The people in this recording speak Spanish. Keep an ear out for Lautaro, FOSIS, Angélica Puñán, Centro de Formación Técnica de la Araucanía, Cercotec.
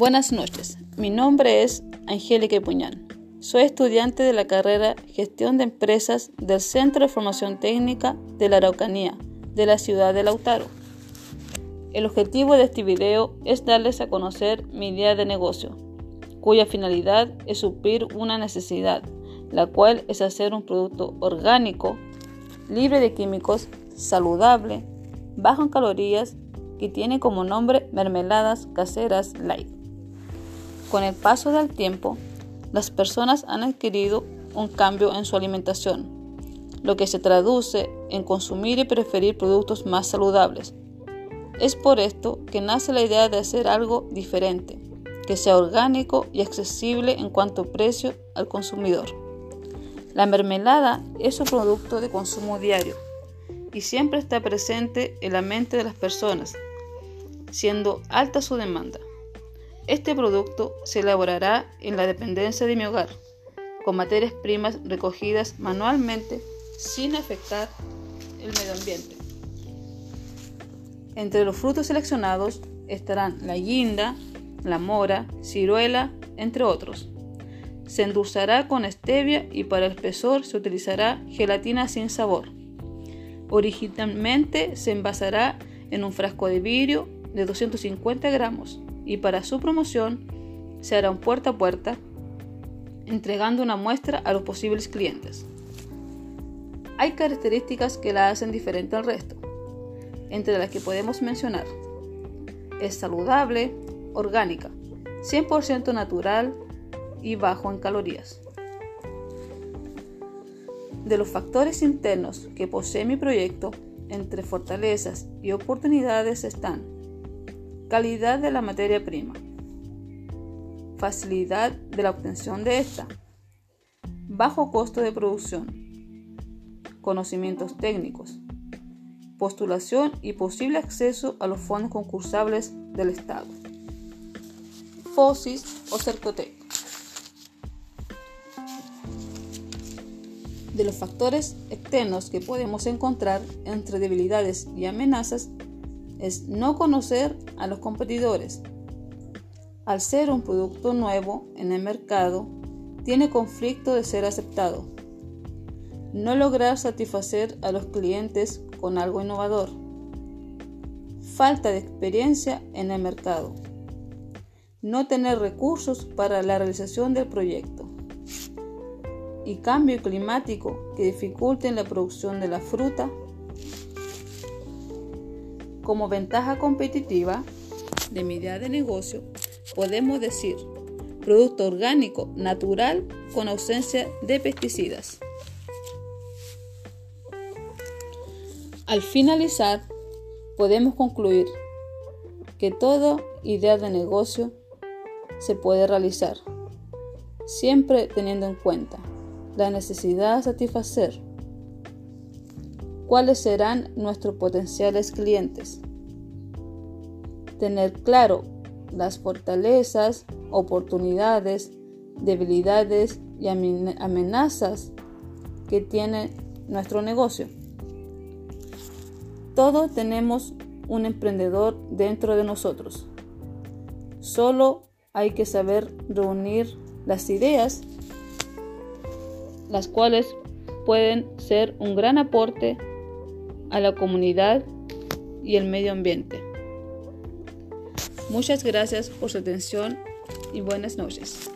Buenas noches, mi nombre es Angélica Puñán. Soy estudiante de la carrera Gestión de Empresas del Centro de Formación Técnica de la Araucanía, de la ciudad de Lautaro. El objetivo de este video es darles a conocer mi idea de negocio, cuya finalidad es suplir una necesidad, la cual es hacer un producto orgánico, libre de químicos, saludable, bajo en calorías y tiene como nombre mermeladas caseras light. Con el paso del tiempo, las personas han adquirido un cambio en su alimentación, lo que se traduce en consumir y preferir productos más saludables. Es por esto que nace la idea de hacer algo diferente, que sea orgánico y accesible en cuanto a precio al consumidor. La mermelada es un producto de consumo diario y siempre está presente en la mente de las personas, siendo alta su demanda. Este producto se elaborará en la dependencia de mi hogar, con materias primas recogidas manualmente sin afectar el medio ambiente. Entre los frutos seleccionados estarán la guinda, la mora, ciruela, entre otros. Se endulzará con stevia y para el espesor se utilizará gelatina sin sabor. Originalmente se envasará en un frasco de vidrio de 250 gramos y para su promoción se hará un puerta a puerta, entregando una muestra a los posibles clientes. Hay características que la hacen diferente al resto, entre las que podemos mencionar: es saludable, orgánica, 100% natural y bajo en calorías. De los factores internos que posee mi proyecto, entre fortalezas y oportunidades están: calidad de la materia prima, facilidad de la obtención de esta, bajo costo de producción, conocimientos técnicos, postulación y posible acceso a los fondos concursables del Estado, FOSIS o Cercotec. De los factores externos que podemos encontrar entre debilidades y amenazas es no conocer a los competidores. Al ser un producto nuevo en el mercado, tiene conflicto de ser aceptado. No lograr satisfacer a los clientes con algo innovador. Falta de experiencia en el mercado. No tener recursos para la realización del proyecto. Y cambio climático que dificulten la producción de la fruta. Como ventaja competitiva de mi idea de negocio, podemos decir: producto orgánico, natural, con ausencia de pesticidas. Al finalizar, podemos concluir que toda idea de negocio se puede realizar, siempre teniendo en cuenta la necesidad de satisfacer, cuáles serán nuestros potenciales clientes, tener claro las fortalezas, oportunidades, debilidades y amenazas que tiene nuestro negocio. Todos tenemos un emprendedor dentro de nosotros. Solo hay que saber reunir las ideas, las cuales pueden ser un gran aporte a la comunidad y el medio ambiente. Muchas gracias por su atención y buenas noches.